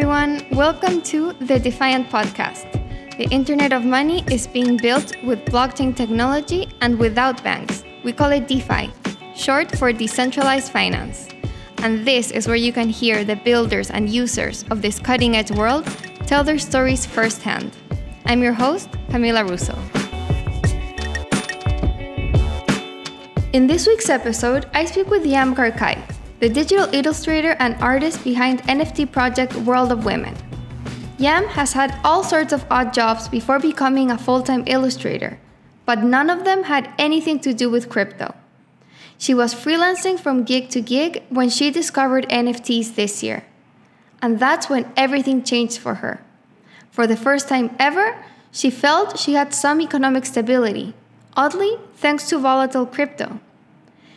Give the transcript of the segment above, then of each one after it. everyone. Welcome to the Defiant Podcast. The Internet of Money is being built with blockchain technology and without banks. We call it DeFi, short for decentralized finance. And this is where you can hear the builders and users of this cutting-edge world tell their stories firsthand. I'm your host, Camilla Russo. In this week's episode, I speak with Yam Karkai, the digital illustrator and artist behind NFT project World of Women. Yam has had all sorts of odd jobs before becoming a full-time illustrator, but none of them had anything to do with crypto. She was freelancing from gig to gig when she discovered NFTs this year. And that's when everything changed for her. For the first time ever, she felt she had some economic stability, oddly, thanks to volatile crypto.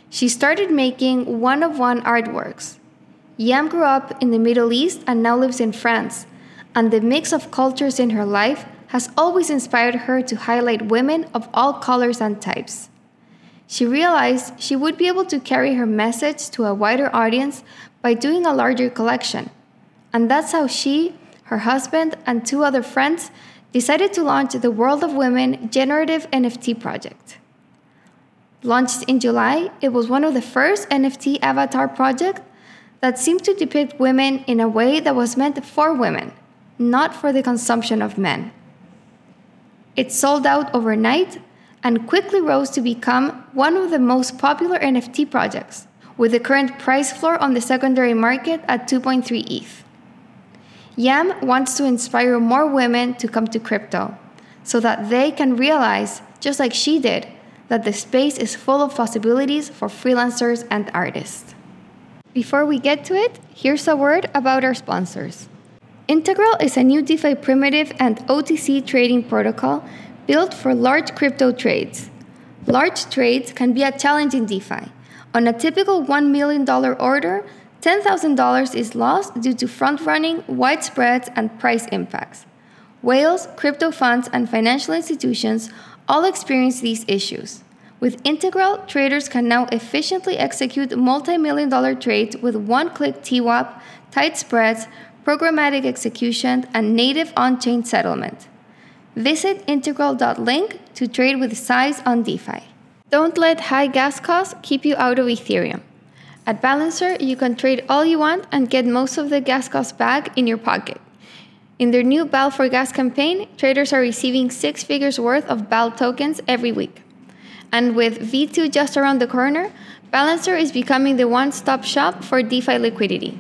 She started making one-of-one artworks. Yam grew up in the Middle East and now lives in France, and the mix of cultures in her life has always inspired her to highlight women of all colors and types. She realized she would be able to carry her message to a wider audience by doing a larger collection. And that's how she, her husband, and two other friends decided to launch the World of Women Generative NFT project. Launched in July, it was one of the first NFT avatar projects that seemed to depict women in a way that was meant for women, not for the consumption of men. It sold out overnight and quickly rose to become one of the most popular NFT projects, with the current price floor on the secondary market at 2.3 ETH. Yam wants to inspire more women to come to crypto, so that they can realize, just like she did, that the space is full of possibilities for freelancers and artists. Before we get to it, here's a word about our sponsors. Integral is a new DeFi primitive and OTC trading protocol built for large crypto trades. Large trades can be a challenge in DeFi. On a typical $1 million order, $10,000 is lost due to front-running, wide spreads, and price impacts. Whales, crypto funds, and financial institutions all experience these issues. With Integral, traders can now efficiently execute multi-million dollar trades with one-click TWAP, tight spreads, programmatic execution, and native on-chain settlement. Visit integral.link to trade with size on DeFi. Don't let high gas costs keep you out of Ethereum. At Balancer, you can trade all you want and get most of the gas costs back in your pocket. In their new BAL for Gas campaign, traders are receiving six figures worth of BAL tokens every week. And with V2 just around the corner, Balancer is becoming the one-stop shop for DeFi liquidity.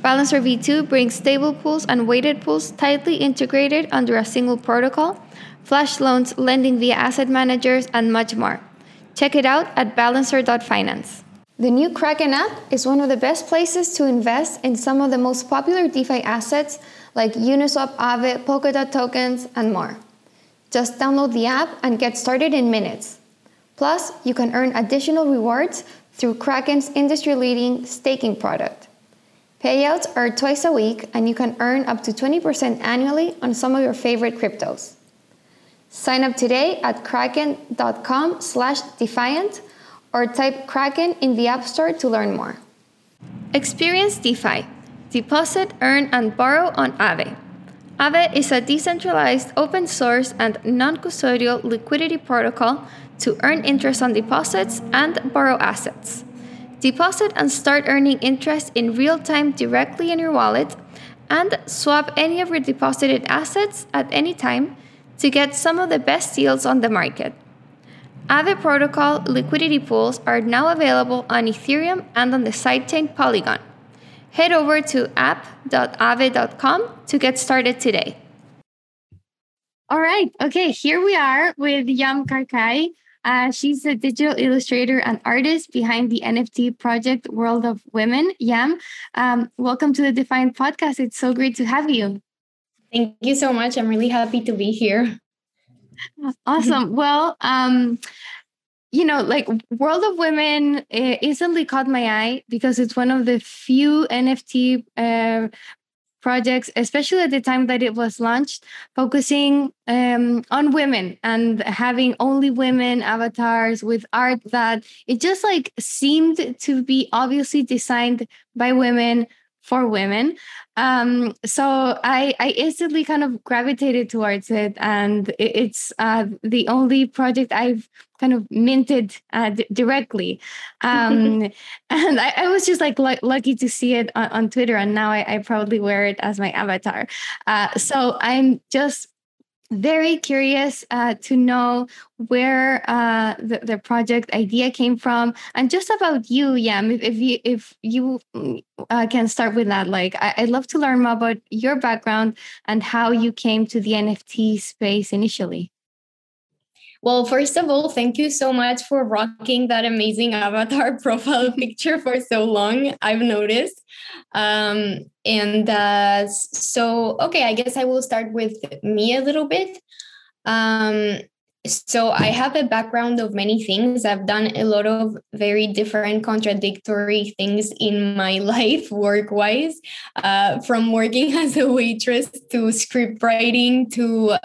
Balancer V2 brings stable pools and weighted pools tightly integrated under a single protocol, flash loans, lending via asset managers, and much more. Check it out at balancer.finance. The new Kraken app is one of the best places to invest in some of the most popular DeFi assets like Uniswap, Aave, Polkadot tokens, and more. Just download the app and get started in minutes. Plus, you can earn additional rewards through Kraken's industry-leading staking product. Payouts are twice a week, and you can earn up to 20% annually on some of your favorite cryptos. Sign up today at kraken.com/defiant or type Kraken in the App Store to learn more. Experience DeFi. Deposit, earn, and borrow on Aave. Aave is a decentralized, open source, and non-custodial liquidity protocol to earn interest on deposits and borrow assets. Deposit and start earning interest in real time directly in your wallet, and swap any of your deposited assets at any time to get some of the best deals on the market. Aave protocol liquidity pools are now available on Ethereum and on the sidechain Polygon. Head over to app.aave.com to get started today. All right. Okay, here we are with Yam Karkai. She's a digital illustrator and artist behind the NFT project World of Women. Yam, welcome to the Defiant Podcast. It's so great to have you. Thank you so much. I'm really happy to be here. Awesome. Well, World of Women instantly caught my eye because it's one of the few NFT projects, especially at the time that it was launched, focusing on women and having only women avatars with art that it just seemed to be obviously designed by women for women. So I instantly kind of gravitated towards it. And it's the only project I've kind of minted directly. And I was just like lucky to see it on Twitter. And now I proudly wear it as my avatar. So I'm just very curious to know where the project idea came from, and just about you, Yam. If you can start with that, like I'd love to learn more about your background and how you came to the NFT space initially. Well, first of all, thank you so much for rocking that amazing avatar profile picture for so long, I've noticed. I guess I will start with me a little bit. So I have a background of many things. I've done a lot of very different contradictory things in my life, work-wise, from working as a waitress to script writing to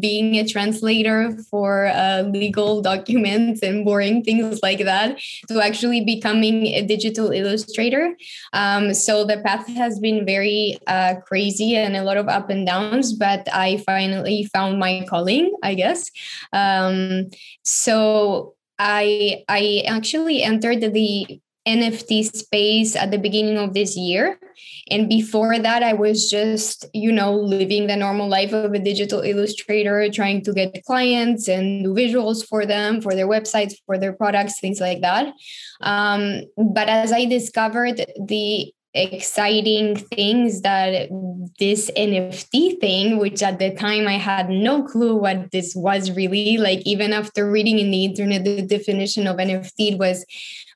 being a translator for legal documents and boring things like that, to actually becoming a digital illustrator. So the path has been very crazy and a lot of up and downs, but I finally found my calling, I guess. So I actually entered the NFT space at the beginning of this year. And before that, I was just, living the normal life of a digital illustrator, trying to get clients and do visuals for them, for their websites, for their products, things like that. But as I discovered the exciting things that this NFT thing, which at the time I had no clue what this was really, like even after reading in the internet, the definition of NFT was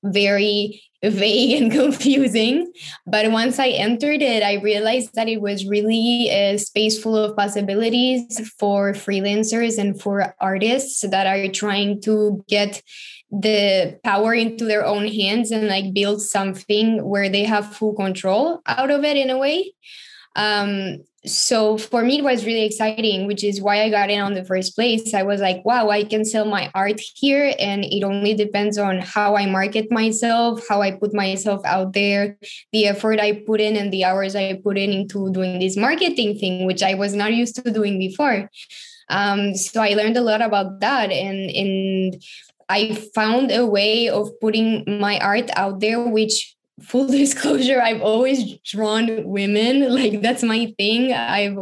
very vague and confusing. But once I entered it, I realized that it was really a space full of possibilities for freelancers and for artists that are trying to get the power into their own hands and like build something where they have full control out of it in a way. So for me, it was really exciting, which is why I got in on the first place. I was like, wow, I can sell my art here. And it only depends on how I market myself, how I put myself out there, the effort I put in and the hours I put in into doing this marketing thing, which I was not used to doing before. So I learned a lot about that. And I found a way of putting my art out there, which, full disclosure, I've always drawn women. Like that's my thing. My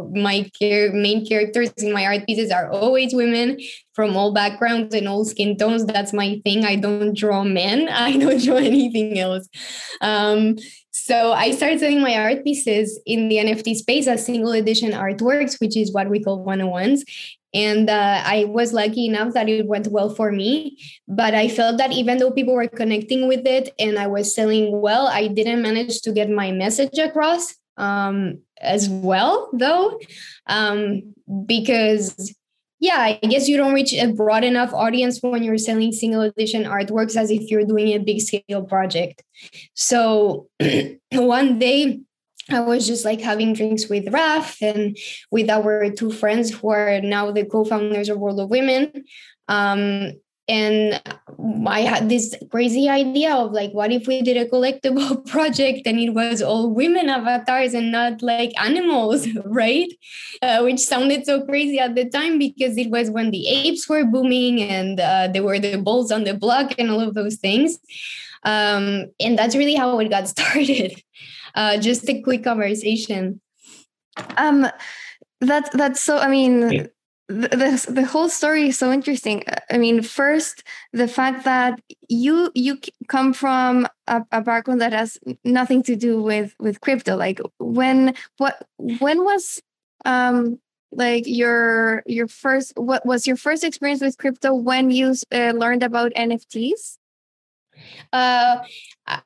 main characters in my art pieces are always women from all backgrounds and all skin tones. That's my thing. I don't draw men. I don't draw anything else. So I started selling my art pieces in the NFT space as single edition artworks, which is what we call 101s. And I was lucky enough that it went well for me. But I felt that even though people were connecting with it and I was selling well, I didn't manage to get my message across as well, though, because... yeah, I guess you don't reach a broad enough audience when you're selling single edition artworks as if you're doing a big scale project. So one day I was just like having drinks with Raf and with our two friends who are now the co-founders of World of Women. And I had this crazy idea of like, what if we did a collectible project and it was all women avatars and not like animals, right? Which sounded so crazy at the time because it was when the apes were booming and they were the bulls on the block and all of those things. And that's really how it got started. Just a quick conversation. That's so, I mean... yeah. The whole story is so interesting. I mean, first, the fact that you come from a background that has nothing to do with crypto. Like what was your first experience with crypto when you learned about NFTs?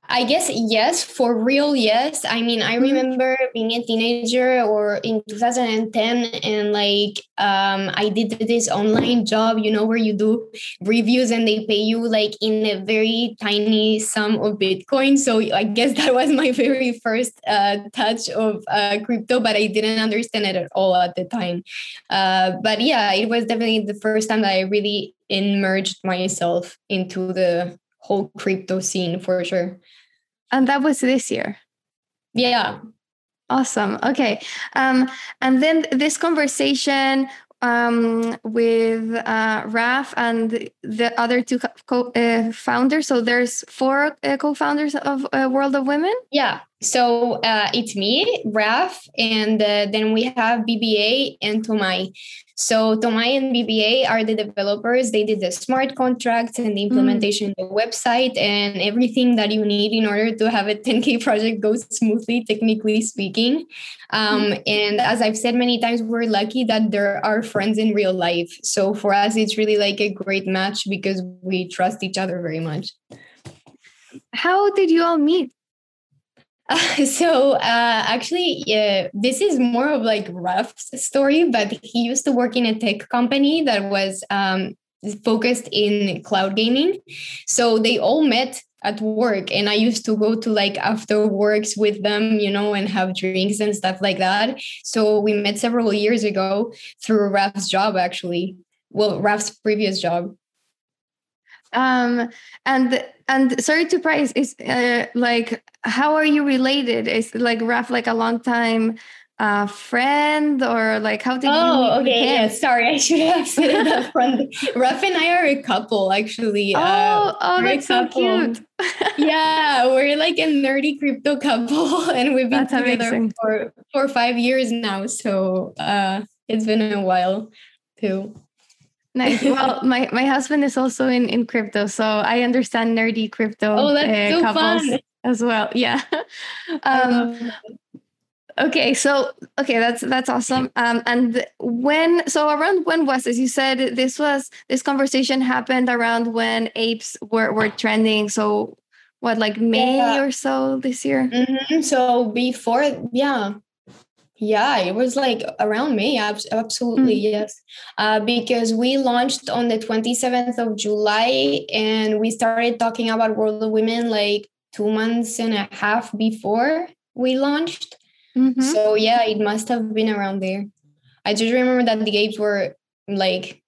I guess, yes, for real. Yes. I mean, I remember being a teenager or in 2010 and like, I did this online job, where you do reviews and they pay you like in a very tiny sum of Bitcoin. So I guess that was my very first touch of crypto, but I didn't understand it at all at the time. But yeah, it was definitely the first time that I really immersed myself into the whole crypto scene for sure. And that was this year? Yeah. Awesome. Okay. And then this conversation with Raf and the other two co-founders. So there's four co-founders of World of Women. Yeah. So it's me, Raf, and then we have BBA and Tomai. So Tomai and BBA are the developers. They did the smart contracts and the implementation of the website and everything that you need in order to have a 10K project go smoothly, technically speaking. And as I've said many times, we're lucky that there are friends in real life. So for us, it's really like a great match because we trust each other very much. How did you all meet? So this is more of like Raf's story, but he used to work in a tech company that was focused in cloud gaming. So they all met at work, and I used to go to like after works with them, you know, and have drinks and stuff like that. So we met several years ago through Raf's job, actually. Well, Raf's previous job. And sorry to pry, is like, how are you related? Is like Raf like a long time friend, or like how did you meet? Okay, yeah, sorry, I should have said it up front. Raf and I are a couple, actually. Oh, that's so cute. Yeah, we're like a nerdy crypto couple, and we've been together for 4 or 5 years now. So it's been a while too. Nice. Well, my husband is also in crypto, so I understand nerdy crypto that's so couples fun. As well. Yeah. Okay, that's awesome. And around when was this? You said this conversation happened around when apes were trending. So what, like May or so this year? Mm-hmm. So before, yeah, it was like around May. Absolutely, yes. Because we launched on the 27th of July, and we started talking about World of Women like 2.5 months before we launched. Mm-hmm. So yeah, it must have been around there. I just remember that the apes were like,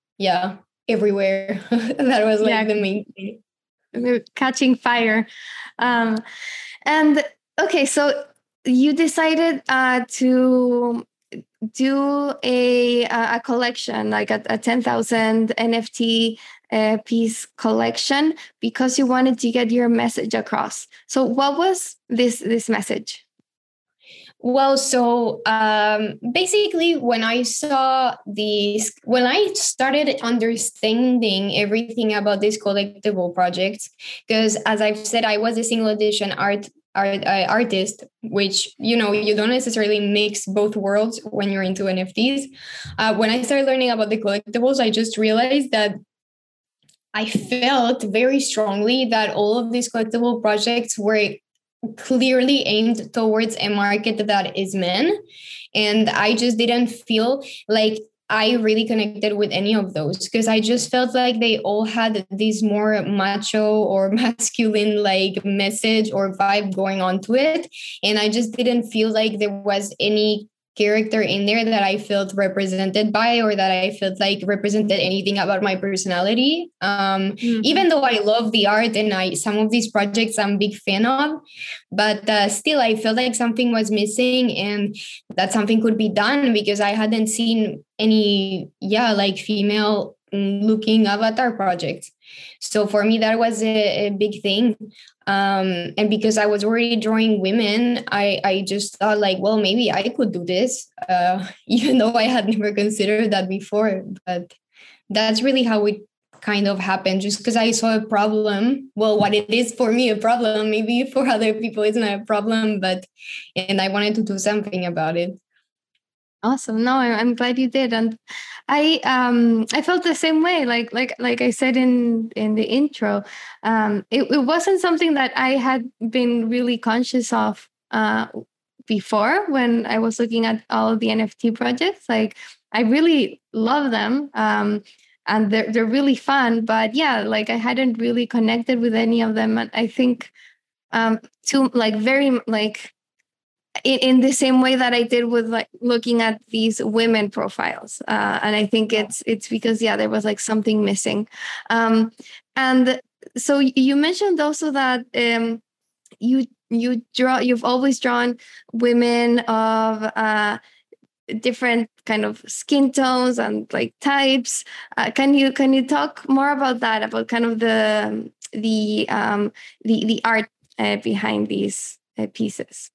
everywhere. That was like the main thing. We were catching fire. And okay, so you decided to do a collection, like a 10,000 NFT piece collection, because you wanted to get your message across. So what was this message? Well, so basically when I started understanding everything about these collectible projects, because as I've said, I was a single edition artist, which, you know, you don't necessarily mix both worlds when you're into NFTs. When I started learning about the collectibles, I just realized that I felt very strongly that all of these collectible projects were clearly aimed towards a market that is men. And I just didn't feel like I really connected with any of those, because I just felt like they all had this more macho or masculine like message or vibe going on to it. And I just didn't feel like there was any character in there that I felt represented by, or that I felt like represented anything about my personality. Even though I love the art and some of these projects I'm a big fan of, but still I felt like something was missing and that something could be done, because I hadn't seen any, like female looking avatar projects. So for me, that was a big thing. And because I was already drawing women, I just thought like, well, maybe I could do this, even though I had never considered that before. But that's really how it kind of happened, just because I saw a problem. Well, what it is for me, a problem, maybe for other people, it's not a problem, and I wanted to do something about it. Awesome. No, I'm glad you did. And I felt the same way, like I said in the intro. It wasn't something that I had been really conscious of before when I was looking at all of the NFT projects. Like, I really love them, and they're really fun, but like I hadn't really connected with any of them. And I think in the same way that I did with like looking at these women profiles. And I think it's because, there was like something missing. And so you mentioned also that you you've always drawn women of different kind of skin tones and like types. Can you talk more about that? About kind of the art behind these pieces?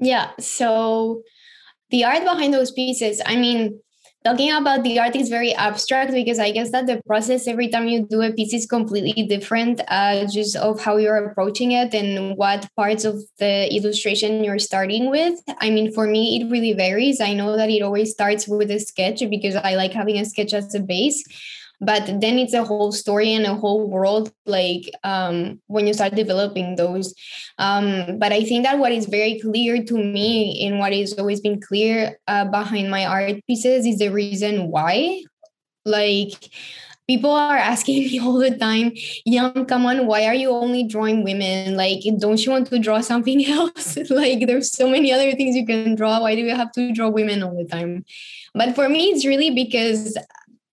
Yeah. So the art behind those pieces, I mean, talking about the art is very abstract because I guess that the process every time you do a piece is completely different, just of how you're approaching it and what parts of the illustration you're starting with. I mean, for me, it really varies. I know that it always starts with a sketch because I like having a sketch as a base, but then it's a whole story and a whole world, like when you start developing those. But I think that what is very clear to me and what has always been clear behind my art pieces is the reason why. Like, people are asking me all the time, Yam, come on, why are you only drawing women? Like, don't you want to draw something else? Like, there's so many other things you can draw. Why do you have to draw women all the time? But for me, it's really because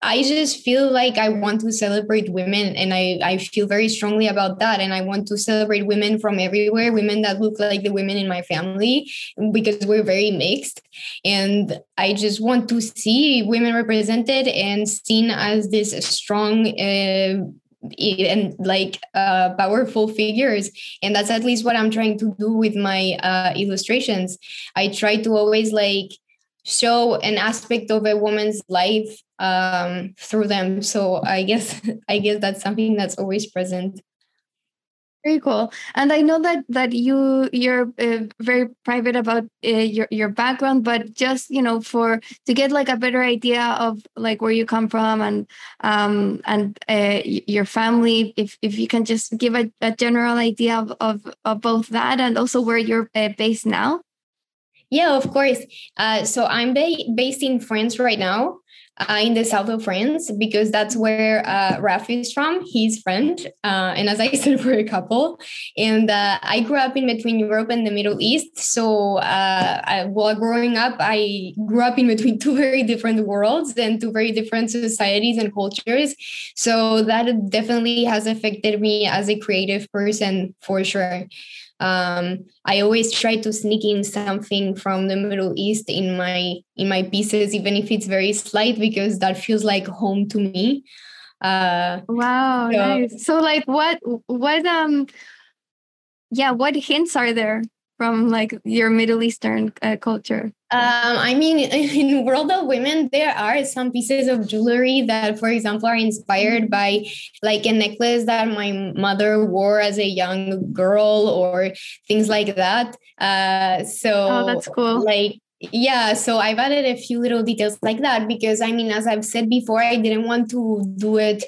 I just feel like I want to celebrate women, and I feel very strongly about that. And I want to celebrate women from everywhere, women that look like the women in my family, because we're very mixed. And I just want to see women represented and seen as this strong and like powerful figures. And that's at least what I'm trying to do with my illustrations. I try to always like show an aspect of a woman's life through them. So I guess that's something that's always present. Very cool. And I know that you're very private about your background, but just, you know, to get like a better idea of like where you come from and your family, if you can just give a general idea of both that and also where you're based now. Yeah, of course. So I'm based in France right now, in the south of France, because that's where Raf is from. He's French. And as I said, we're a couple. And I grew up in between Europe and the Middle East. So while growing up, I grew up in between two very different worlds and two very different societies and cultures. So that definitely has affected me as a creative person, for sure. I always try to sneak in something from the Middle East in my pieces, even if it's very slight, because that feels like home to me. Wow, so nice. So like what hints are there from like your Middle Eastern culture? I mean, in World of Women, there are some pieces of jewelry that, for example, are inspired by like a necklace that my mother wore as a young girl or things like that. Oh, that's cool. Like, yeah, so I've added a few little details like that because, I mean, as I've said before, I didn't want to do it.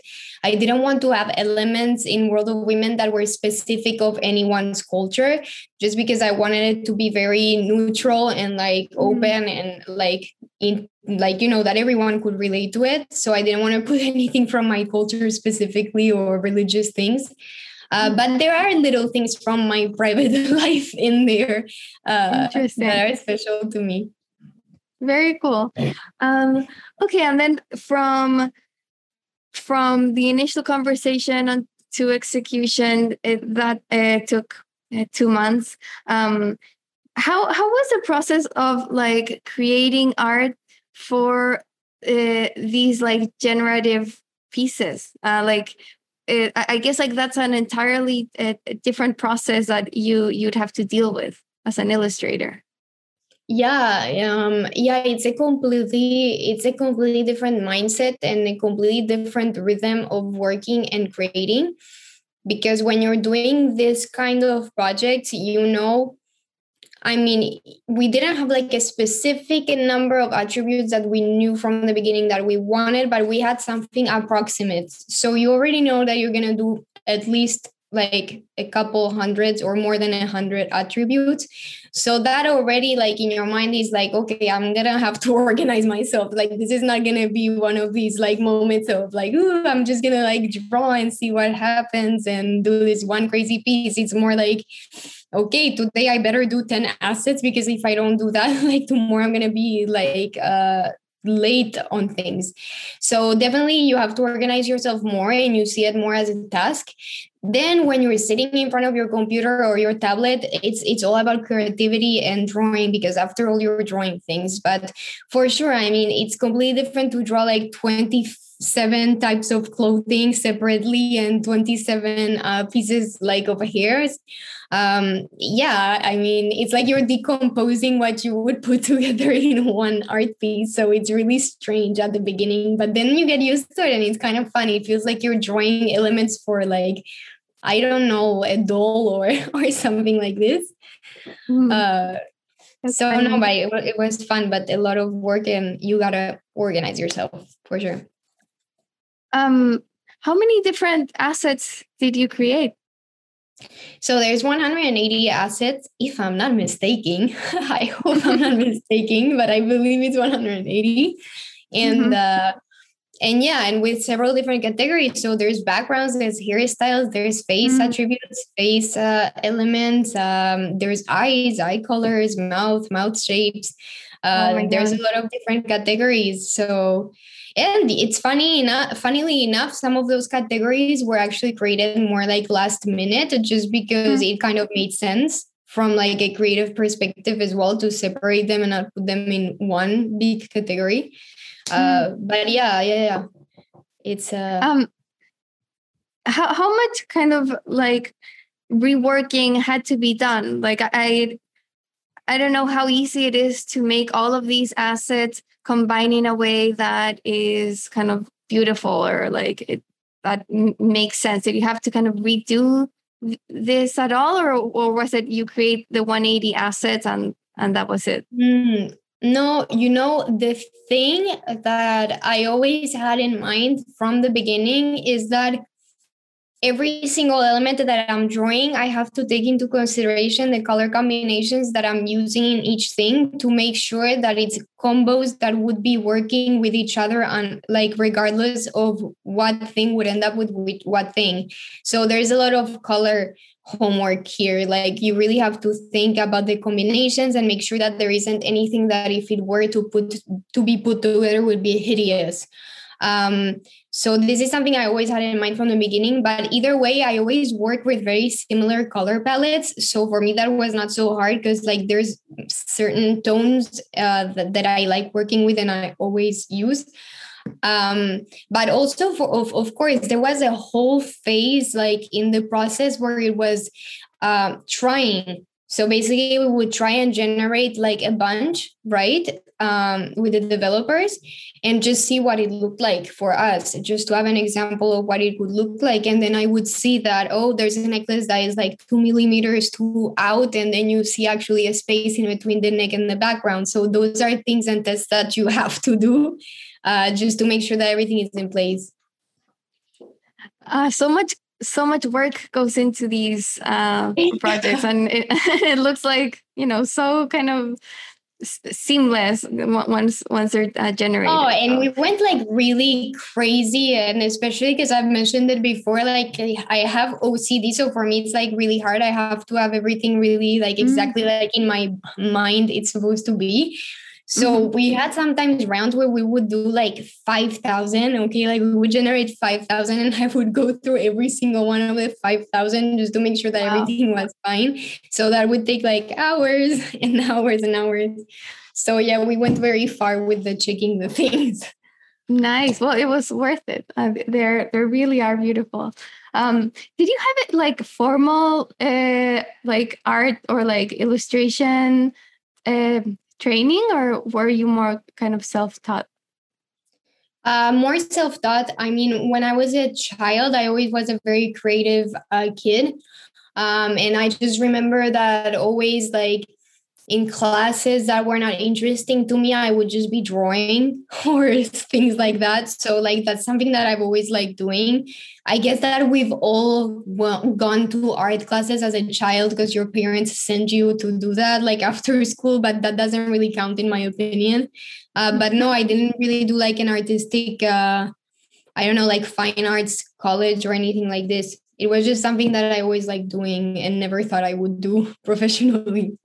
I didn't want to have elements in World of Women that were specific of anyone's culture, just because I wanted it to be very neutral and like open and that everyone could relate to it. So I didn't want to put anything from my culture specifically or religious things. But there are little things from my private life in there that are special to me. Very cool. Okay, and then from the initial conversation to execution, that took 2 months. How was the process of like creating art for these like generative pieces? I guess like that's an entirely different process that you'd have to deal with as an illustrator. It's a completely different mindset and a completely different rhythm of working and creating, because when you're doing this kind of project, you know, I mean, we didn't have like a specific number of attributes that we knew from the beginning that we wanted, but we had something approximate. So you already know that you're going to do at least like a couple hundreds or more than 100 attributes. So that already like in your mind is like, okay, I'm going to have to organize myself. Like, this is not going to be one of these like moments of like, ooh, I'm just going to like draw and see what happens and do this one crazy piece. It's more like, okay, today I better do 10 assets, because if I don't do that, like tomorrow I'm going to be like late on things. So definitely you have to organize yourself more and you see it more as a task. Then when you're sitting in front of your computer or your tablet, it's all about creativity and drawing, because after all, you're drawing things. But for sure, I mean, it's completely different to draw like 27 types of clothing separately and 27 pieces like of hairs. Yeah, I mean, it's like you're decomposing what you would put together in one art piece. So it's really strange at the beginning, but then you get used to it and it's kind of funny. It feels like you're drawing elements for like, I don't know, a doll or something like this. No, but it was fun, but a lot of work, and you got to organize yourself for sure. How many different assets did you create? So there's 180 assets, if I'm not mistaken. I hope I'm not mistaken, but I believe it's 180. And yeah, and with several different categories. So there's backgrounds, there's hairstyles, there's face attributes, face elements, there's eyes, eye colors, mouth shapes. There's a lot of different categories. So, and it's funnily enough, some of those categories were actually created more like last minute, just because it kind of made sense from like a creative perspective as well to separate them and not put them in one big category. But yeah. It's how much kind of like reworking had to be done? Like I don't know how easy it is to make all of these assets combine in a way that is kind of beautiful or like that makes sense. Did you have to kind of redo this at all, or was it you create the 180 assets and that was it? No, you know, the thing that I always had in mind from the beginning is that every single element that I'm drawing, I have to take into consideration the color combinations that I'm using in each thing to make sure that it's combos that would be working with each other on like regardless of what thing would end up with what thing. So there's a lot of color homework here. Like you really have to think about the combinations and make sure that there isn't anything that if it were to be put together would be hideous. So this is something I always had in mind from the beginning, but either way, I always work with very similar color palettes. So for me, that was not so hard because like there's certain tones that I like working with and I always use. But also of course, there was a whole phase like in the process where it was trying. So basically we would try and generate like a bunch, right? With the developers and just see what it looked like for us, just to have an example of what it would look like. And then I would see that, oh, there's a necklace that is like 2 millimeters too out. And then you see actually a space in between the neck and the background. So those are things and tests that you have to do just to make sure that everything is in place. So much work goes into these projects and it looks like, you know, so kind of seamless once they're generated. Oh, and we went like really crazy, and especially because I've mentioned it before, like I have OCD, so for me it's like really hard. I have to have everything really like exactly like in my mind it's supposed to be. So we had sometimes rounds where we would do like 5,000. Okay. Like we would generate 5,000 and I would go through every single one of the 5,000 just to make sure that everything was fine. So that would take like hours and hours and hours. So yeah, we went very far with the checking the things. Nice. Well, it was worth it. They really are beautiful. Did you have it like formal, like art or like illustration, training, or were you more kind of self-taught? More self-taught. I mean, when I was a child, I always was a very creative kid. And I just remember that always like in classes that were not interesting to me, I would just be drawing or things like that. So like, that's something that I've always liked doing. I guess that we've all gone to art classes as a child because your parents send you to do that like after school, but that doesn't really count in my opinion. But no, I didn't really do like an artistic, I don't know, like fine arts college or anything like this. It was just something that I always liked doing and never thought I would do professionally.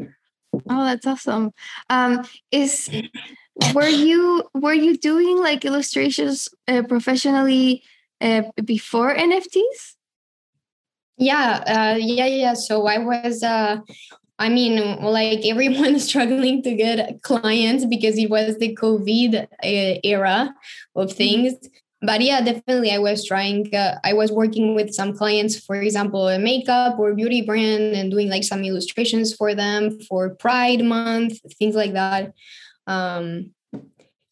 Oh, that's awesome. Were you doing like illustrations professionally before NFTs? Yeah. So I was, I mean, like everyone struggling to get clients because it was the COVID era of things. But yeah, definitely I was trying, I was working with some clients, for example, a makeup or beauty brand, and doing like some illustrations for them for Pride Month, things like that.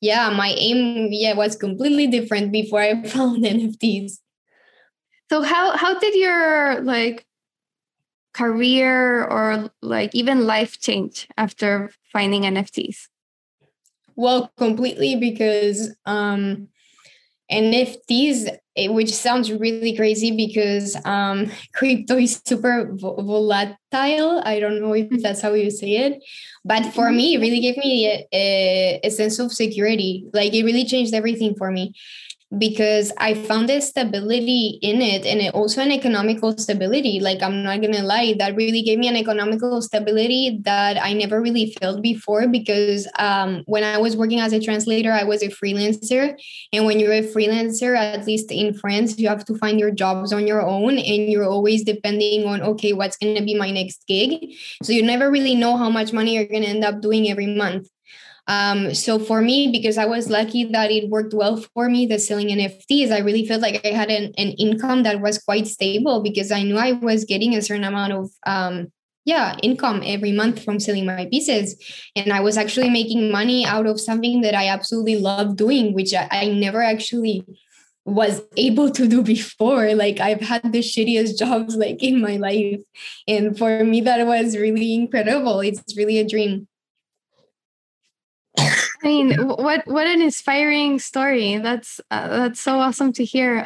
Yeah, my aim was completely different before I found NFTs. So how did your like career or like even life change after finding NFTs? Well, completely, because NFTs, which sounds really crazy because crypto is super volatile. I don't know if that's how you say it, but for me, it really gave me a sense of security. Like it really changed everything for me, because I found a stability in it, and also an economical stability. Like, I'm not going to lie, that really gave me an economical stability that I never really felt before, because when I was working as a translator, I was a freelancer. And when you're a freelancer, at least in France, you have to find your jobs on your own, and you're always depending on, okay, what's going to be my next gig? So you never really know how much money you're going to end up doing every month. So for me, because I was lucky that it worked well for me, the selling NFTs, I really felt like I had an income that was quite stable, because I knew I was getting a certain amount of, income every month from selling my pieces. And I was actually making money out of something that I absolutely love doing, which I never actually was able to do before. Like, I've had the shittiest jobs like in my life. And for me, that was really incredible. It's really a dream. I mean, what an inspiring story. That's so awesome to hear.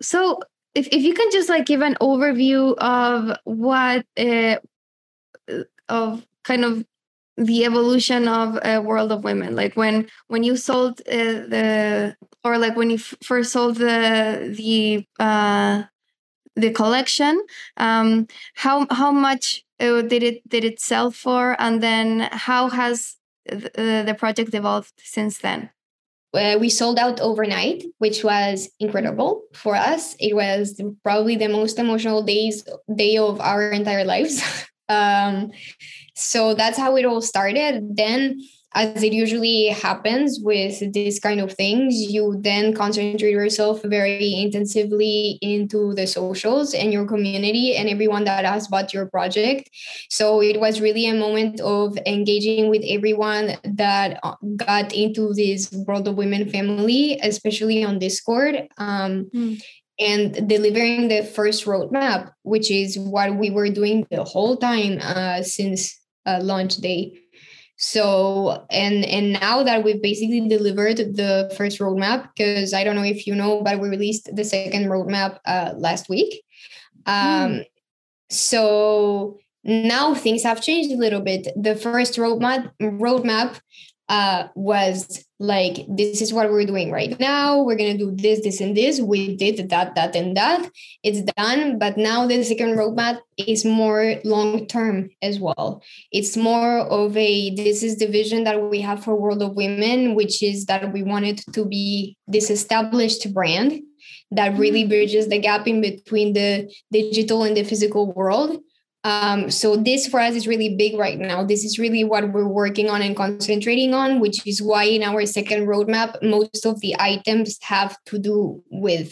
So if you can just like give an overview of what of kind of the evolution of a World of Women, like when you sold when you first sold the collection, how much did it sell for, and then how has the project evolved since then? We sold out overnight, which was incredible for us. It was probably the most emotional day of our entire lives. So that's how it all started. Then, as it usually happens with these kind of things, you then concentrate yourself very intensively into the socials and your community and everyone that has bought your project. So it was really a moment of engaging with everyone that got into this World of Women family, especially on Discord. And delivering the first roadmap, which is what we were doing the whole time since launch day. So, and now that we've basically delivered the first roadmap, because I don't know if you know, but we released the second roadmap last week. So now things have changed a little bit. The first roadmap was like, this is what we're doing right now. We're going to do this, this, and this. We did that, that, and that. It's done. But now the second roadmap is more long-term as well. It's more of this is the vision that we have for World of Women, which is that we want it to be this established brand that really bridges the gap in between the digital and the physical world. So this for us is really big right now. This is really what we're working on and concentrating on, which is why in our second roadmap, most of the items have to do with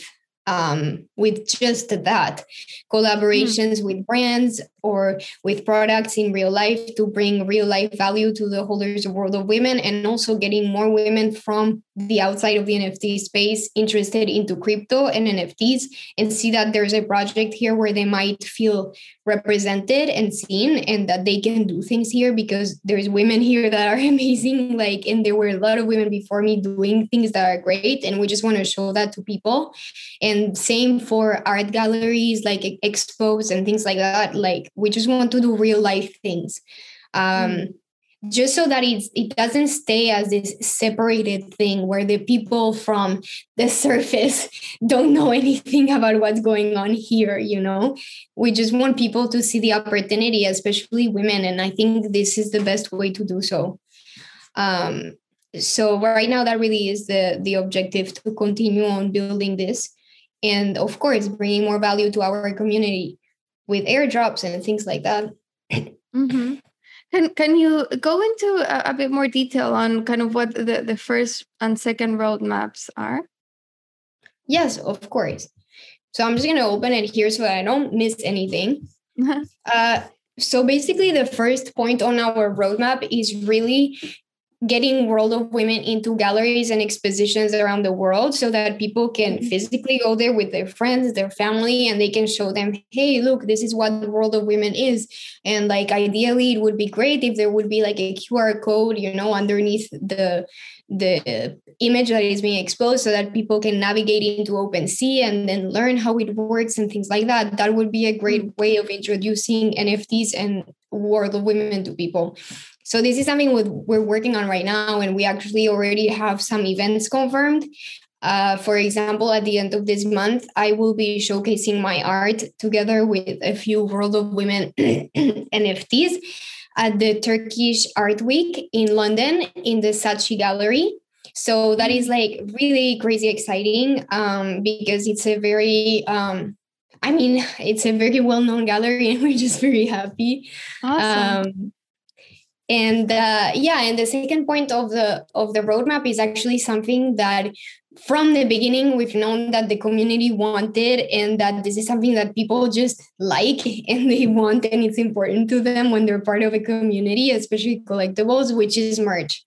just that, collaborations with brands or with products in real life to bring real life value to the holders of World of Women, and also getting more women from the outside of the NFT space interested into crypto and NFTs, and see that there's a project here where they might feel represented and seen, and that they can do things here, because there's women here that are amazing. Like, and there were a lot of women before me doing things that are great, and we just want to show that to people. And same for art galleries, like expos and things like that. Like, we just want to do real life things. Just so that it doesn't stay as this separated thing where the people from the surface don't know anything about what's going on here, you know. We just want people to see the opportunity, especially women. And I think this is the best way to do so. So right now, that really is the objective, to continue on building this. and of course bringing more value to our community with airdrops and things like that. Mm-hmm. And can you go into a bit more detail on kind of what the first and second roadmaps are? Yes, of course. So I'm just going to open it here so that I don't miss anything. Mm-hmm. So basically, the first point on our roadmap is really getting World of Women into galleries and expositions around the world so that people can physically go there with their friends, their family, and they can show them, hey, look, this is what the World of Women is. And like, ideally, it would be great if there would be like a QR code, you know, underneath the image that is being exposed so that people can navigate into OpenSea and then learn how it works and things like that. That would be a great way of introducing NFTs and World of Women to people. So this is something we're working on right now, and we actually already have some events confirmed. For example, at the end of this month, I will be showcasing my art together with a few World of Women NFTs at the Turkish Art Week in London in the Saatchi Gallery. So that is like really crazy exciting because it's a very... it's a very well-known gallery, and we're just very happy. Awesome. And the second point of the roadmap is actually something that from the beginning we've known that the community wanted, and that this is something that people just like and they want, and it's important to them when they're part of a community, especially collectibles, which is merch.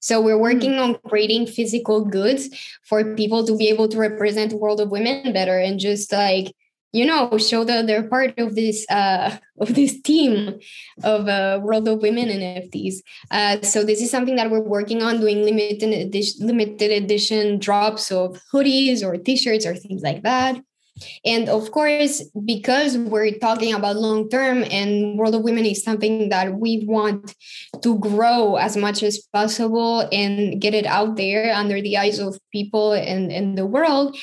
So we're working on creating physical goods for people to be able to represent World of Women better and just like, you know, show that they're part of this team of World of Women NFTs. So this is something that we're working on, doing limited edition drops of hoodies or T-shirts or things like that. And of course, because we're talking about long term, and World of Women is something that we want to grow as much as possible and get it out there under the eyes of people and the world,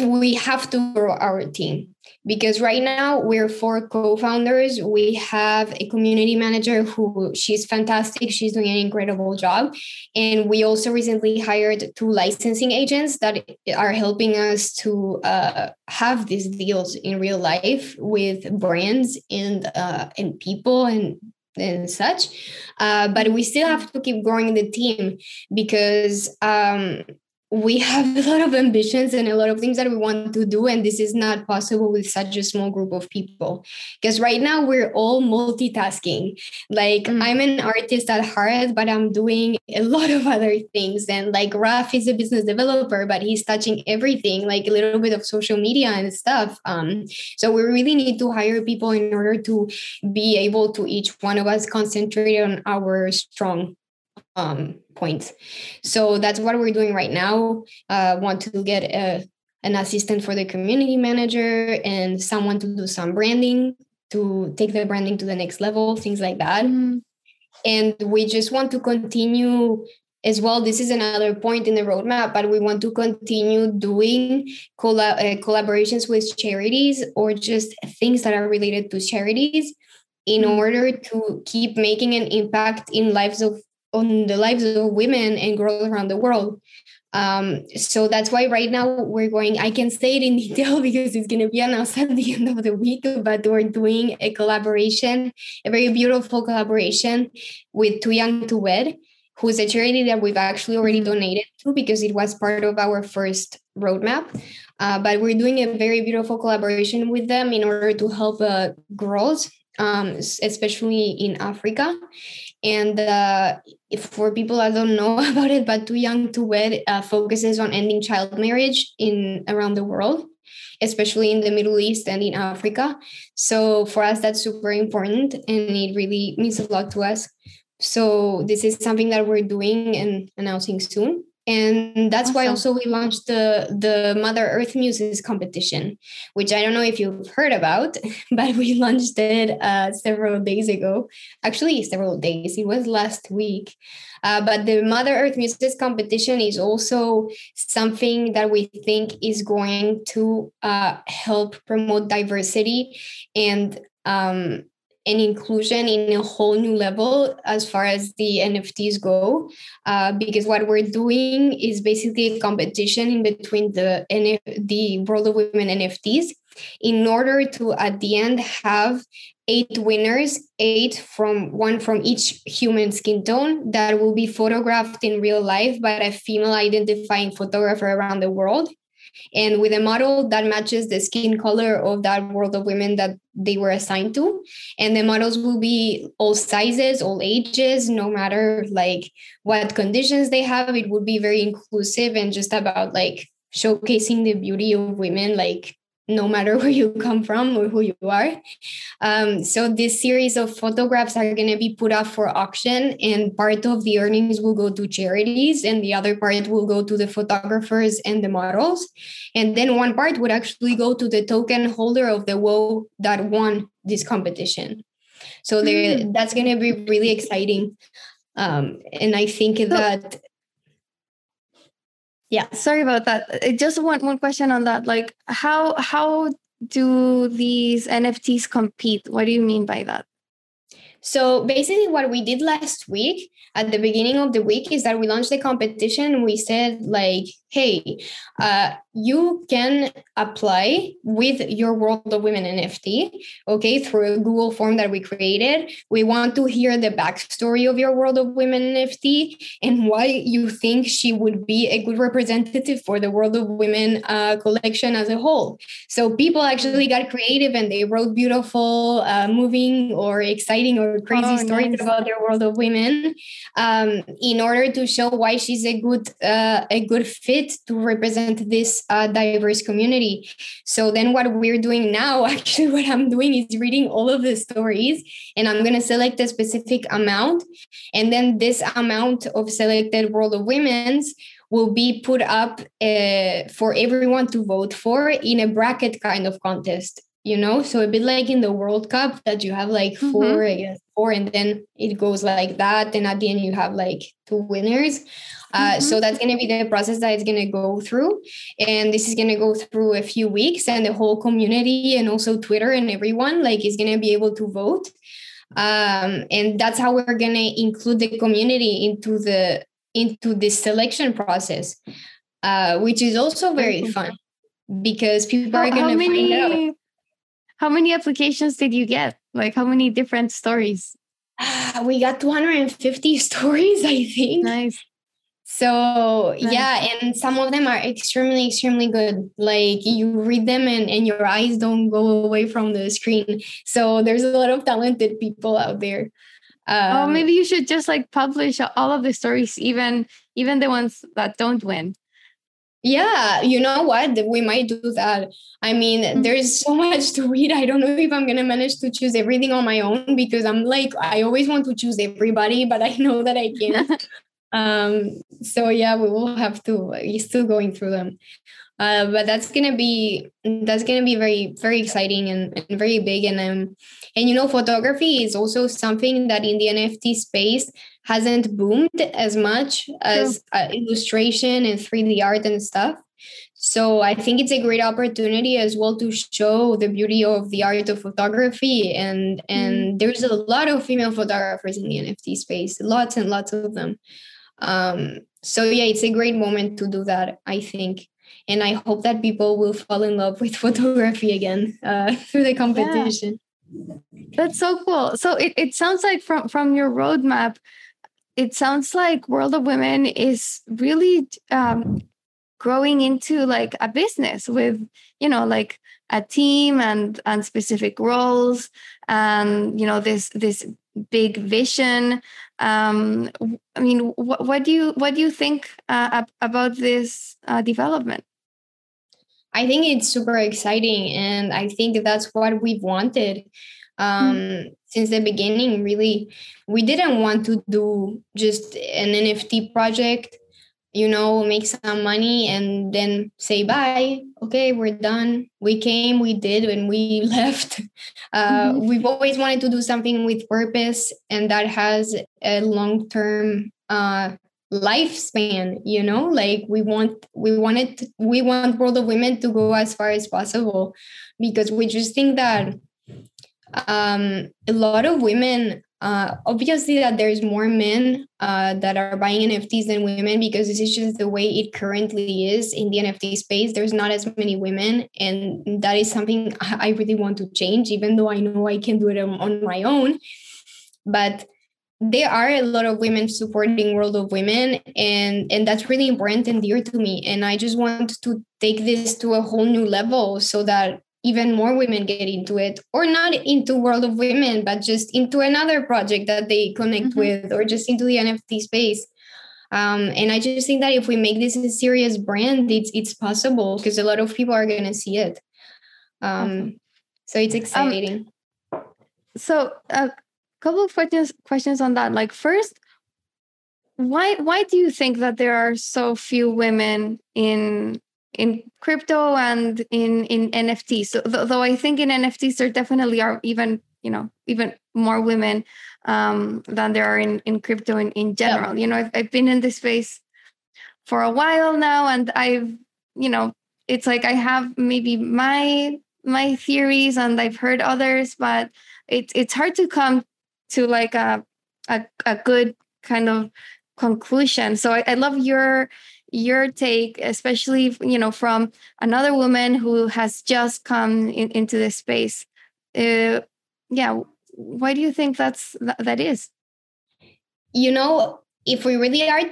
we have to grow our team. Because right now we're 4 co-founders. We have a community manager who she's fantastic. She's doing an incredible job. And we also recently hired 2 licensing agents that are helping us to have these deals in real life with brands and people and such. But we still have to keep growing the team because we have a lot of ambitions and a lot of things that we want to do, and this is not possible with such a small group of people. Because right now we're all multitasking. Like, I'm an artist at heart, but I'm doing a lot of other things. And like, Raf is a business developer, but he's touching everything, like a little bit of social media and stuff. So we really need to hire people in order to be able to each one of us concentrate on our strong points. So that's what we're doing right now. Want to get an assistant for the community manager and someone to do some branding, to take the branding to the next level, things like that. Mm-hmm. And we just want to continue as well. This is another point in the roadmap, but we want to continue doing collaborations with charities or just things that are related to charities in order to keep making an impact on the lives of women and girls around the world. So that's why right now we're going, I can say it in detail because it's going to be announced at the end of the week, but we're doing a collaboration, a very beautiful collaboration with Too Young Too Wed, who's a charity that we've actually already donated to because it was part of our first roadmap. But we're doing a very beautiful collaboration with them in order to help girls, especially in Africa. And for people that don't know about it, but Too Young Too Wed focuses on ending child marriage around the world, especially in the Middle East and in Africa. So for us, that's super important, and it really means a lot to us. So this is something that we're doing and announcing soon. And that's why also we launched the Mother Earth Muses competition, which I don't know if you've heard about, but we launched it several days ago. Actually, several days. It was last week. But the Mother Earth Muses competition is also something that we think is going to help promote diversity and and inclusion in a whole new level as far as the NFTs go, because what we're doing is basically a competition in between the World of Women NFTs in order to, at the end, have 8 winners, 8 from each human skin tone that will be photographed in real life by a female identifying photographer around the world, and with a model that matches the skin color of that World of Women that they were assigned to. And the models will be all sizes, all ages, no matter like what conditions they have. It would be very inclusive and just about like showcasing the beauty of women, like no matter where you come from or who you are. So this series of photographs are going to be put up for auction, and part of the earnings will go to charities and the other part will go to the photographers and the models. And then one part would actually go to the token holder of the WoW that won this competition. So that's going to be really exciting. And I think that... Yeah, sorry about that. Just one question on that. Like, how do these NFTs compete? What do you mean by that? So basically what we did last week at the beginning of the week is that we launched the competition and we said like, hey, you can apply with your World of Women NFT, okay, through a Google form that we created. We want to hear the backstory of your World of Women NFT and why you think she would be a good representative for the World of Women collection as a whole. So people actually got creative and they wrote beautiful, moving or exciting or crazy stories about their World of Women in order to show why she's a good fit to represent this diverse community. So then what we're doing now, actually what I'm doing is reading all of the stories, and I'm going to select a specific amount. And then this amount of selected World of Women's will be put up for everyone to vote for in a bracket kind of contest, you know? So a bit like in the World Cup that you have like four, and then it goes like that. And at the end you have like 2 winners. So that's going to be the process that it's going to go through. And this is going to go through a few weeks, and the whole community and also Twitter and everyone like is going to be able to vote. And that's how we're going to include the community into this selection process, which is also very fun because people are going to find out. How many applications did you get? Like how many different stories? We got 250 stories, I think. Nice. So yeah, and some of them are extremely, extremely good. Like you read them and your eyes don't go away from the screen. So there's a lot of talented people out there. Oh, maybe you should just like publish all of the stories, even the ones that don't win. Yeah, you know what? We might do that. I mean, there's so much to read. I don't know if I'm going to manage to choose everything on my own because I'm like, I always want to choose everybody, but I know that I can't. So yeah, we will have to, he's still going through them. But that's going to be very, very exciting and very big. And you know, photography is also something that in the NFT space hasn't boomed as much as illustration and 3D art and stuff. So I think it's a great opportunity as well to show the beauty of the art of photography. And there's a lot of female photographers in the NFT space, lots and lots of them. So yeah, it's a great moment to do that, I think. And I hope that people will fall in love with photography again through the competition. Yeah. That's so cool. So it sounds like from your roadmap, it sounds like World of Women is really growing into like a business with, you know, like a team and specific roles and, you know, this big vision. I mean, what do you think about this development? I think it's super exciting, and I think that's what we've wanted since the beginning. Really, we didn't want to do just an NFT project, you know, make some money and then say bye. Okay, we're done. We came, we did, and we left. We've always wanted to do something with purpose and that has a long-term lifespan, you know, like we want World of Women to go as far as possible because we just think that a lot of women, obviously that there's more men that are buying NFTs than women, because this is just the way it currently is in the NFT space. There's not as many women, and that is something I really want to change, even though I know I can do it on my own. But there are a lot of women supporting World of Women, and that's really important and dear to me. And I just want to take this to a whole new level so that even more women get into it, or not into World of Women, but just into another project that they connect with, or just into the NFT space. And I just think that if we make this a serious brand, it's possible, because a lot of people are going to see it. So it's exciting. Couple of questions on that. Like, first, why do you think that there are so few women in crypto and in NFTs? So though I think in NFTs there definitely are even more women than there are in crypto in general. Yeah. I've been in this space for a while now, and I've it's like I have maybe my theories, and I've heard others, but it's hard to come to like a good kind of conclusion. So I love your take, especially, from another woman who has just come into this space. Why do you think that is? If we really are,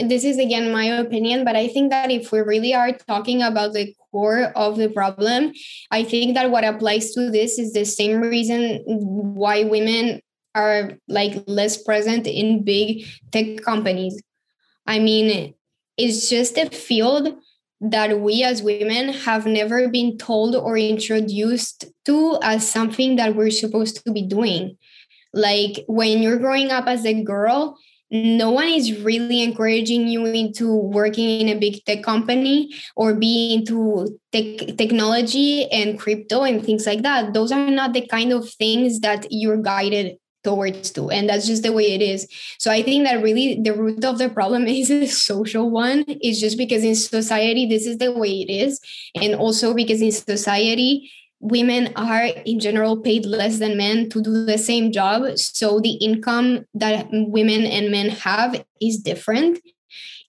this is again my opinion, but I think that if we really are talking about the core of the problem, I think that what applies to this is the same reason why women are like less present in big tech companies. It's just a field that we as women have never been told or introduced to as something that we're supposed to be doing. Like, when you're growing up as a girl, no one is really encouraging you into working in a big tech company or being into technology and crypto and things like that. Those are not the kind of things that you're guided towards to. And that's just the way it is. So I think that really the root of the problem is a social one. It's just because in society, this is the way it is. And also because in society, women are in general paid less than men to do the same job. So the income that women and men have is different.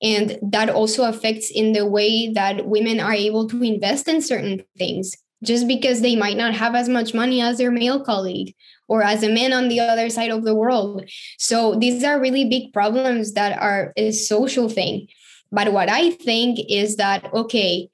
And that also affects in the way that women are able to invest in certain things, just because they might not have as much money as their male colleague or as a man on the other side of the world. So these are really big problems that are a social thing. But what I think is that, okay,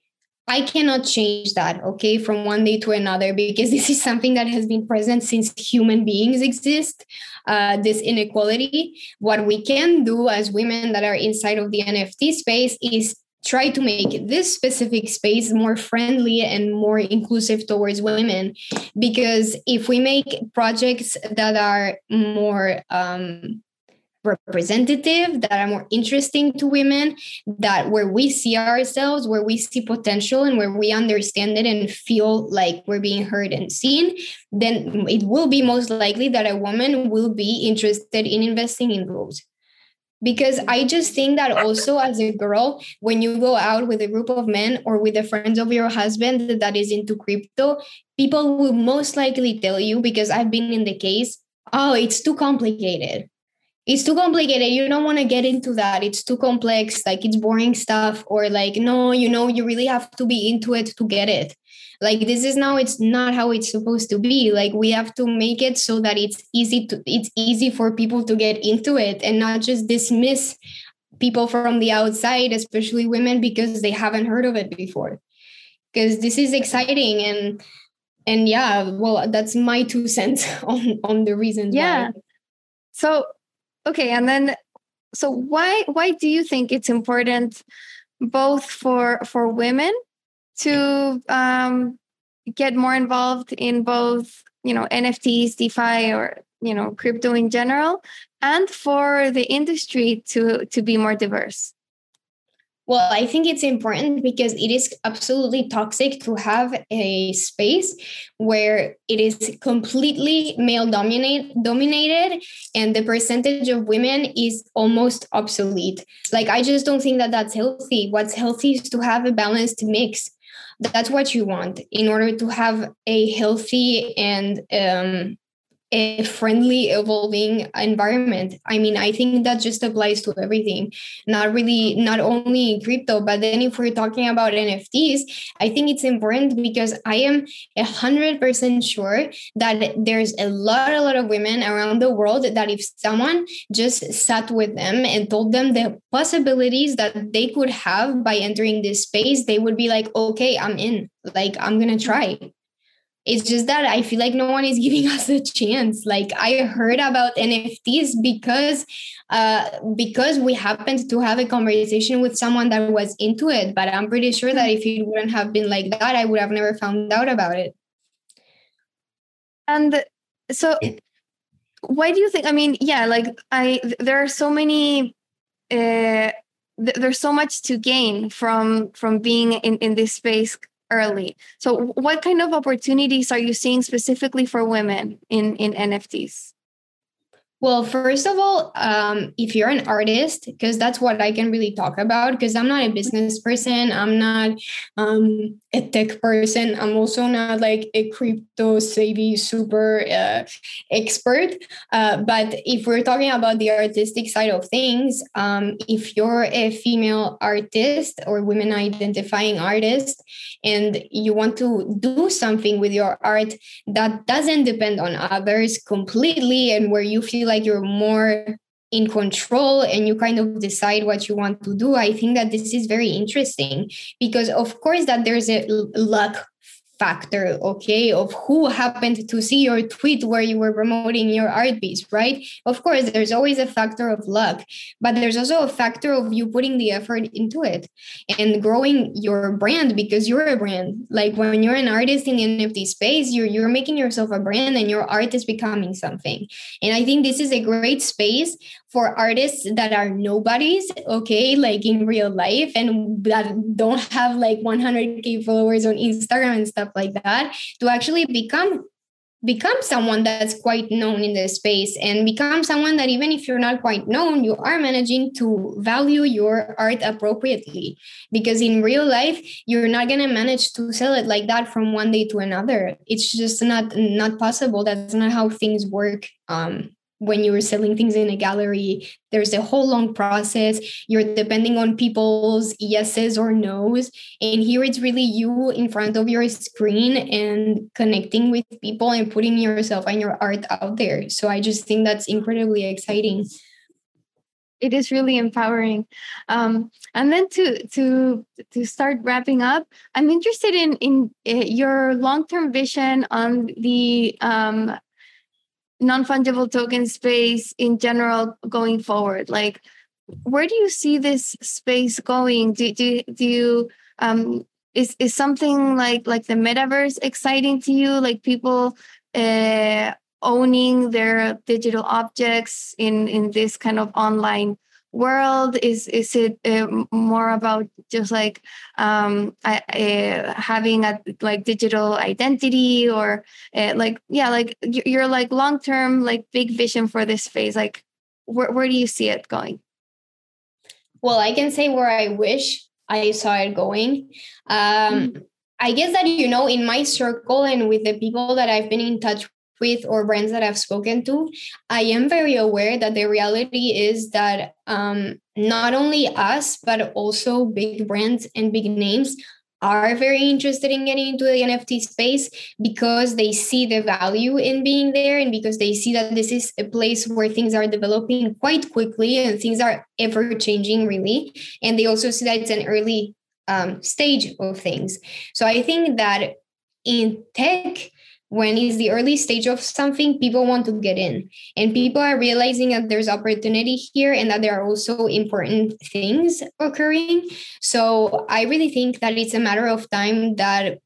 I cannot change that, okay, from one day to another, because this is something that has been present since human beings exist, this inequality. What we can do as women that are inside of the NFT space is try to make this specific space more friendly and more inclusive towards women. Because if we make projects that are more representative, that are more interesting to women, that where we see ourselves, where we see potential, and where we understand it and feel like we're being heard and seen, then it will be most likely that a woman will be interested in investing in those. Because I just think that also as a girl, when you go out with a group of men or with the friends of your husband that is into crypto, people will most likely tell you, because I've been in the case, oh, it's too complicated. It's too complicated. You don't want to get into that. It's too complex. Like, it's boring stuff. Or like, no, you really have to be into it to get it. Like, this is now, it's not how it's supposed to be. Like, we have to make it so that it's easy for people to get into it and not just dismiss people from the outside, especially women, because they haven't heard of it before. Because this is exciting. And yeah, well, that's my 2 cents on the reasons why. So, okay. And then, so why do you think it's important both for women to get more involved in both, NFTs, DeFi, or, crypto in general, and for the industry to be more diverse? Well, I think it's important because it is absolutely toxic to have a space where it is completely male dominated and the percentage of women is almost obsolete. Like, I just don't think that that's healthy. What's healthy is to have a balanced mix. That's what you want in order to have a healthy and a friendly, evolving environment. I mean, I think that just applies to everything, not only in crypto, but then if we're talking about NFTs, I think it's important because I am 100% sure that there's a lot of women around the world that if someone just sat with them and told them the possibilities that they could have by entering this space, they would be like, okay, I'm in, like, I'm going to try. It's just that I feel like no one is giving us a chance. Like, I heard about NFTs because we happened to have a conversation with someone that was into it. But I'm pretty sure that if it wouldn't have been like that, I would have never found out about it. And so why do you think, I mean, yeah, like there are so many, there's so much to gain from being in this space early. So what kind of opportunities are you seeing specifically for women in NFTs? Well, first of all, if you're an artist, because that's what I can really talk about, because I'm not a business person. I'm not a tech person. I'm also not like a crypto savvy super expert. But if we're talking about the artistic side of things, if you're a female artist or women identifying artist and you want to do something with your art that doesn't depend on others completely and where you feel like you're more in control and you kind of decide what you want to do, I think that this is very interesting because of course that there's a luck factor, okay, of who happened to see your tweet where you were promoting your art piece, right? Of course, there's always a factor of luck, but there's also a factor of you putting the effort into it and growing your brand because you're a brand. Like when you're an artist in the NFT space, you're making yourself a brand and your art is becoming something. And I think this is a great space for artists that are nobodies, okay, like in real life and that don't have like 100,000 followers on Instagram and stuff like that, to actually become someone that's quite known in the space and become someone that even if you're not quite known, you are managing to value your art appropriately. Because in real life, you're not going to manage to sell it like that from one day to another. It's just not possible. That's not how things work. When you were selling things in a gallery, there's a whole long process. You're depending on people's yeses or nos. And here it's really you in front of your screen and connecting with people and putting yourself and your art out there. So I just think that's incredibly exciting. It is really empowering. And then to start wrapping up, I'm interested in your long-term vision on the non-fungible token space in general going forward. Like, where do you see this space going? Is something like the metaverse exciting to you? Like people owning their digital objects in this kind of online world? Is it more about just like having a like digital identity or your like long-term like big vision for this phase? Like where do you see it going? Well, I can say where I wish I saw it going. I guess that, you know, in my circle and with the people that I've been in touch with or brands that I've spoken to, I am very aware that the reality is that not only us, but also big brands and big names are very interested in getting into the NFT space because they see the value in being there and because they see that this is a place where things are developing quite quickly and things are ever changing really. And they also see that it's an early stage of things. So I think that in tech, when it's the early stage of something, people want to get in and people are realizing that there's opportunity here and that there are also important things occurring. So I really think that it's a matter of time that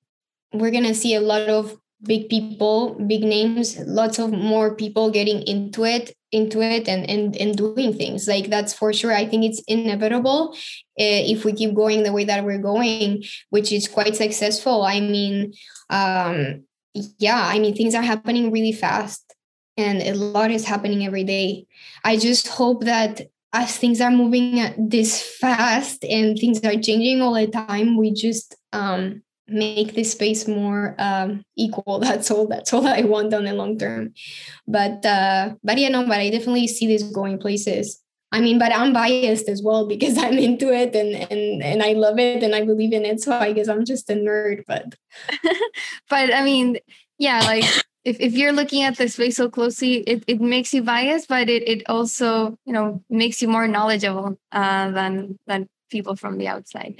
we're going to see a lot of big people, big names, lots of more people getting into it and doing things. Like that's for sure. I think it's inevitable if we keep going the way that we're going, which is quite successful. I mean, things are happening really fast and a lot is happening every day. I just hope that as things are moving this fast and things are changing all the time, we just make this space more equal. That's all I want on the long term. But yeah, no, but I definitely see this going places. I mean, but I'm biased as well because I'm into it and I love it and I believe in it. So I guess I'm just a nerd, but. But I mean, yeah, like if you're looking at the space so closely, it makes you biased, but it also, you know, makes you more knowledgeable than people from the outside.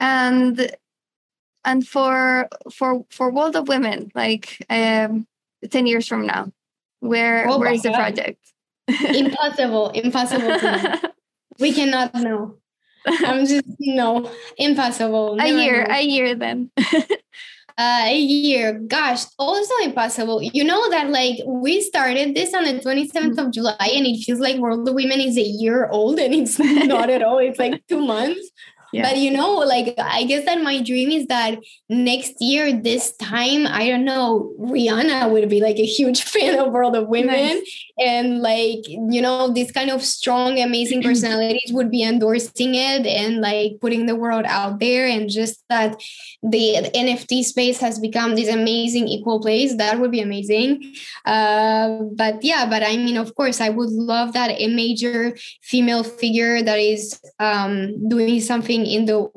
And for World of Women, like 10 years from now, where is the project? Impossible to know. We cannot know. I'm just impossible. A year then. A year, gosh, also impossible. You know that like we started this on the 27th of July, and it feels like World of Women is a year old, and it's not at all. It's like 2 months. Yeah. But, you know, like, I guess that my dream is that next year, this time, I don't know, Rihanna would be like a huge fan of World of Women. Nice. And like, you know, this kind of strong, amazing personalities would be endorsing it and like putting the world out there. And just that the NFT space has become this amazing equal place. That would be amazing. But I mean, of course, I would love that a major female figure that is doing something to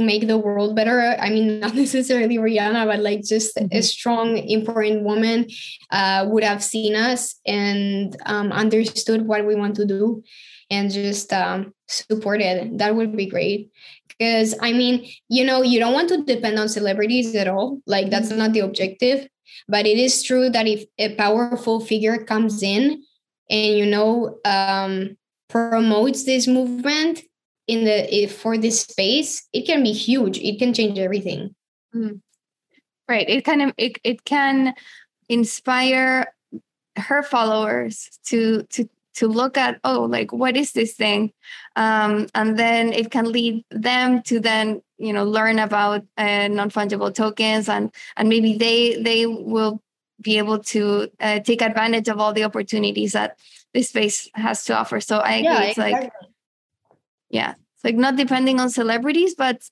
make the world better. I mean, not necessarily Rihanna, but like just a strong, important woman would have seen us and understood what we want to do and just supported. That would be great. Because I mean, you know, you don't want to depend on celebrities at all. Like that's not the objective, but it is true that if a powerful figure comes in and, you know, promotes this movement, for this space, it can be huge. It can change everything. Mm. Right. It can inspire her followers to look at, oh, like, what is this thing? And then it can lead them to then, you know, learn about non-fungible tokens and maybe they will be able to take advantage of all the opportunities that this space has to offer. So I agree. It's exactly. Yeah, it's like not depending on celebrities, but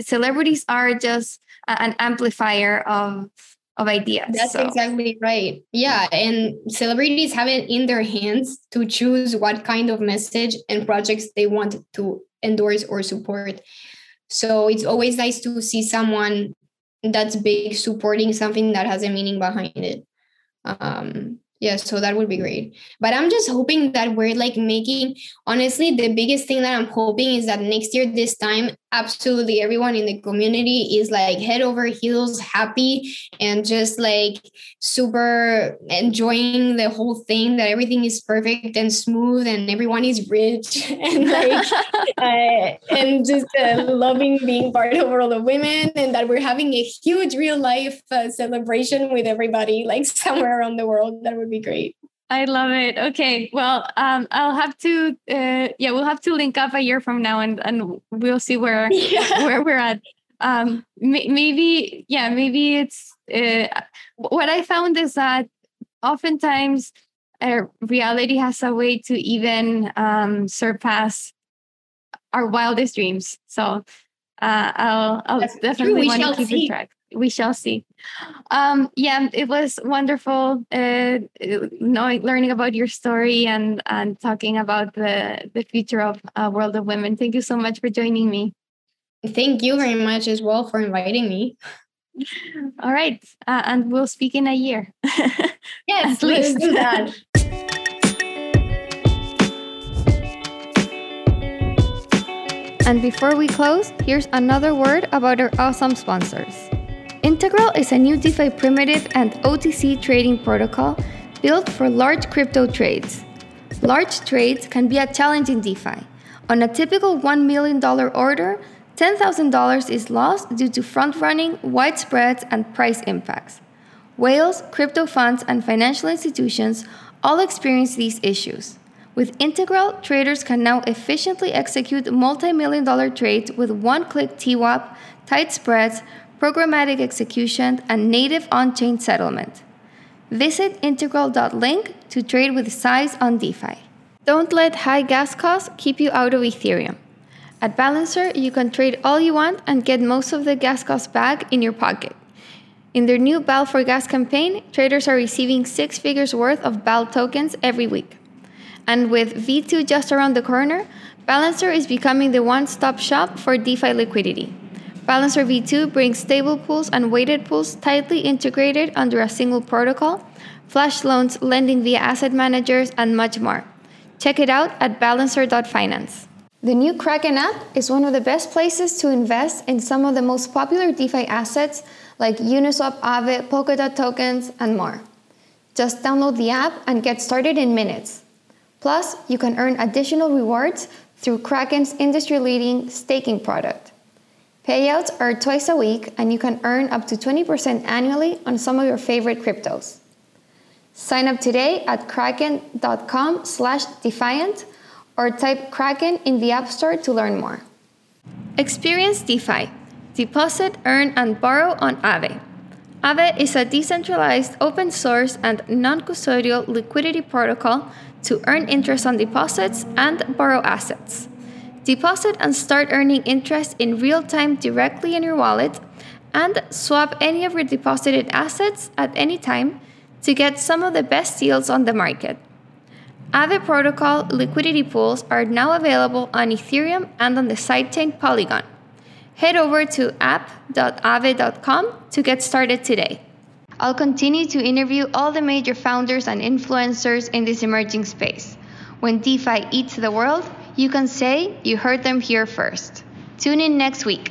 celebrities are just an amplifier of ideas. That's so. Exactly right. Yeah, and celebrities have it in their hands to choose what kind of message and projects they want to endorse or support. So it's always nice to see someone that's big supporting something that has a meaning behind it. Yeah, so that would be great. But I'm just hoping that we're like making, honestly, the biggest thing that I'm hoping is that next year, this time, absolutely everyone in the community is like head over heels, happy, and just like super enjoying the whole thing, that everything is perfect and smooth and everyone is rich and like, and just loving being part of World of Women, and that we're having a huge real life celebration with everybody like somewhere around the world. That would be great. I love it. Okay. Well, I'll have to, we'll have to link up a year from now and we'll see where we're at. Maybe it's, what I found is that oftentimes reality has a way to even surpass our wildest dreams. So I'll definitely want to keep in track. We shall see. It was wonderful learning about your story and talking about the future of World of Women. Thank you so much for joining me. Thank you very much as well for inviting me. All right. And we'll speak in a year. Yes, please do that. And before we close, here's another word about our awesome sponsors. Integral is a new DeFi primitive and OTC trading protocol built for large crypto trades. Large trades can be a challenge in DeFi. On a typical $1 million order, $10,000 is lost due to front-running, wide spreads, and price impacts. Whales, crypto funds, and financial institutions all experience these issues. With Integral, traders can now efficiently execute multi-million dollar trades with one-click TWAP, tight spreads, programmatic execution, and native on-chain settlement. Visit integral.link to trade with size on DeFi. Don't let high gas costs keep you out of Ethereum. At Balancer, you can trade all you want and get most of the gas cost back in your pocket. In their new BAL for Gas campaign, traders are receiving six figures worth of BAL tokens every week. And with V2 just around the corner, Balancer is becoming the one-stop shop for DeFi liquidity. Balancer V2 brings stable pools and weighted pools tightly integrated under a single protocol, flash loans, lending via asset managers, and much more. Check it out at balancer.finance. The new Kraken app is one of the best places to invest in some of the most popular DeFi assets like Uniswap, Aave, Polkadot tokens, and more. Just download the app and get started in minutes. Plus, you can earn additional rewards through Kraken's industry-leading staking product. Payouts are twice a week, and you can earn up to 20% annually on some of your favorite cryptos. Sign up today at kraken.com/defiant or type Kraken in the App Store to learn more. Experience DeFi. Deposit, earn, and borrow on Aave. Aave is a decentralized, open source, and non-custodial liquidity protocol to earn interest on deposits and borrow assets. Deposit and start earning interest in real time directly in your wallet, and swap any of your deposited assets at any time to get some of the best deals on the market. Aave protocol liquidity pools are now available on Ethereum and on the sidechain Polygon. Head over to app.aave.com to get started today. I'll continue to interview all the major founders and influencers in this emerging space. When DeFi eats the world, you can say you heard them here first. Tune in next week.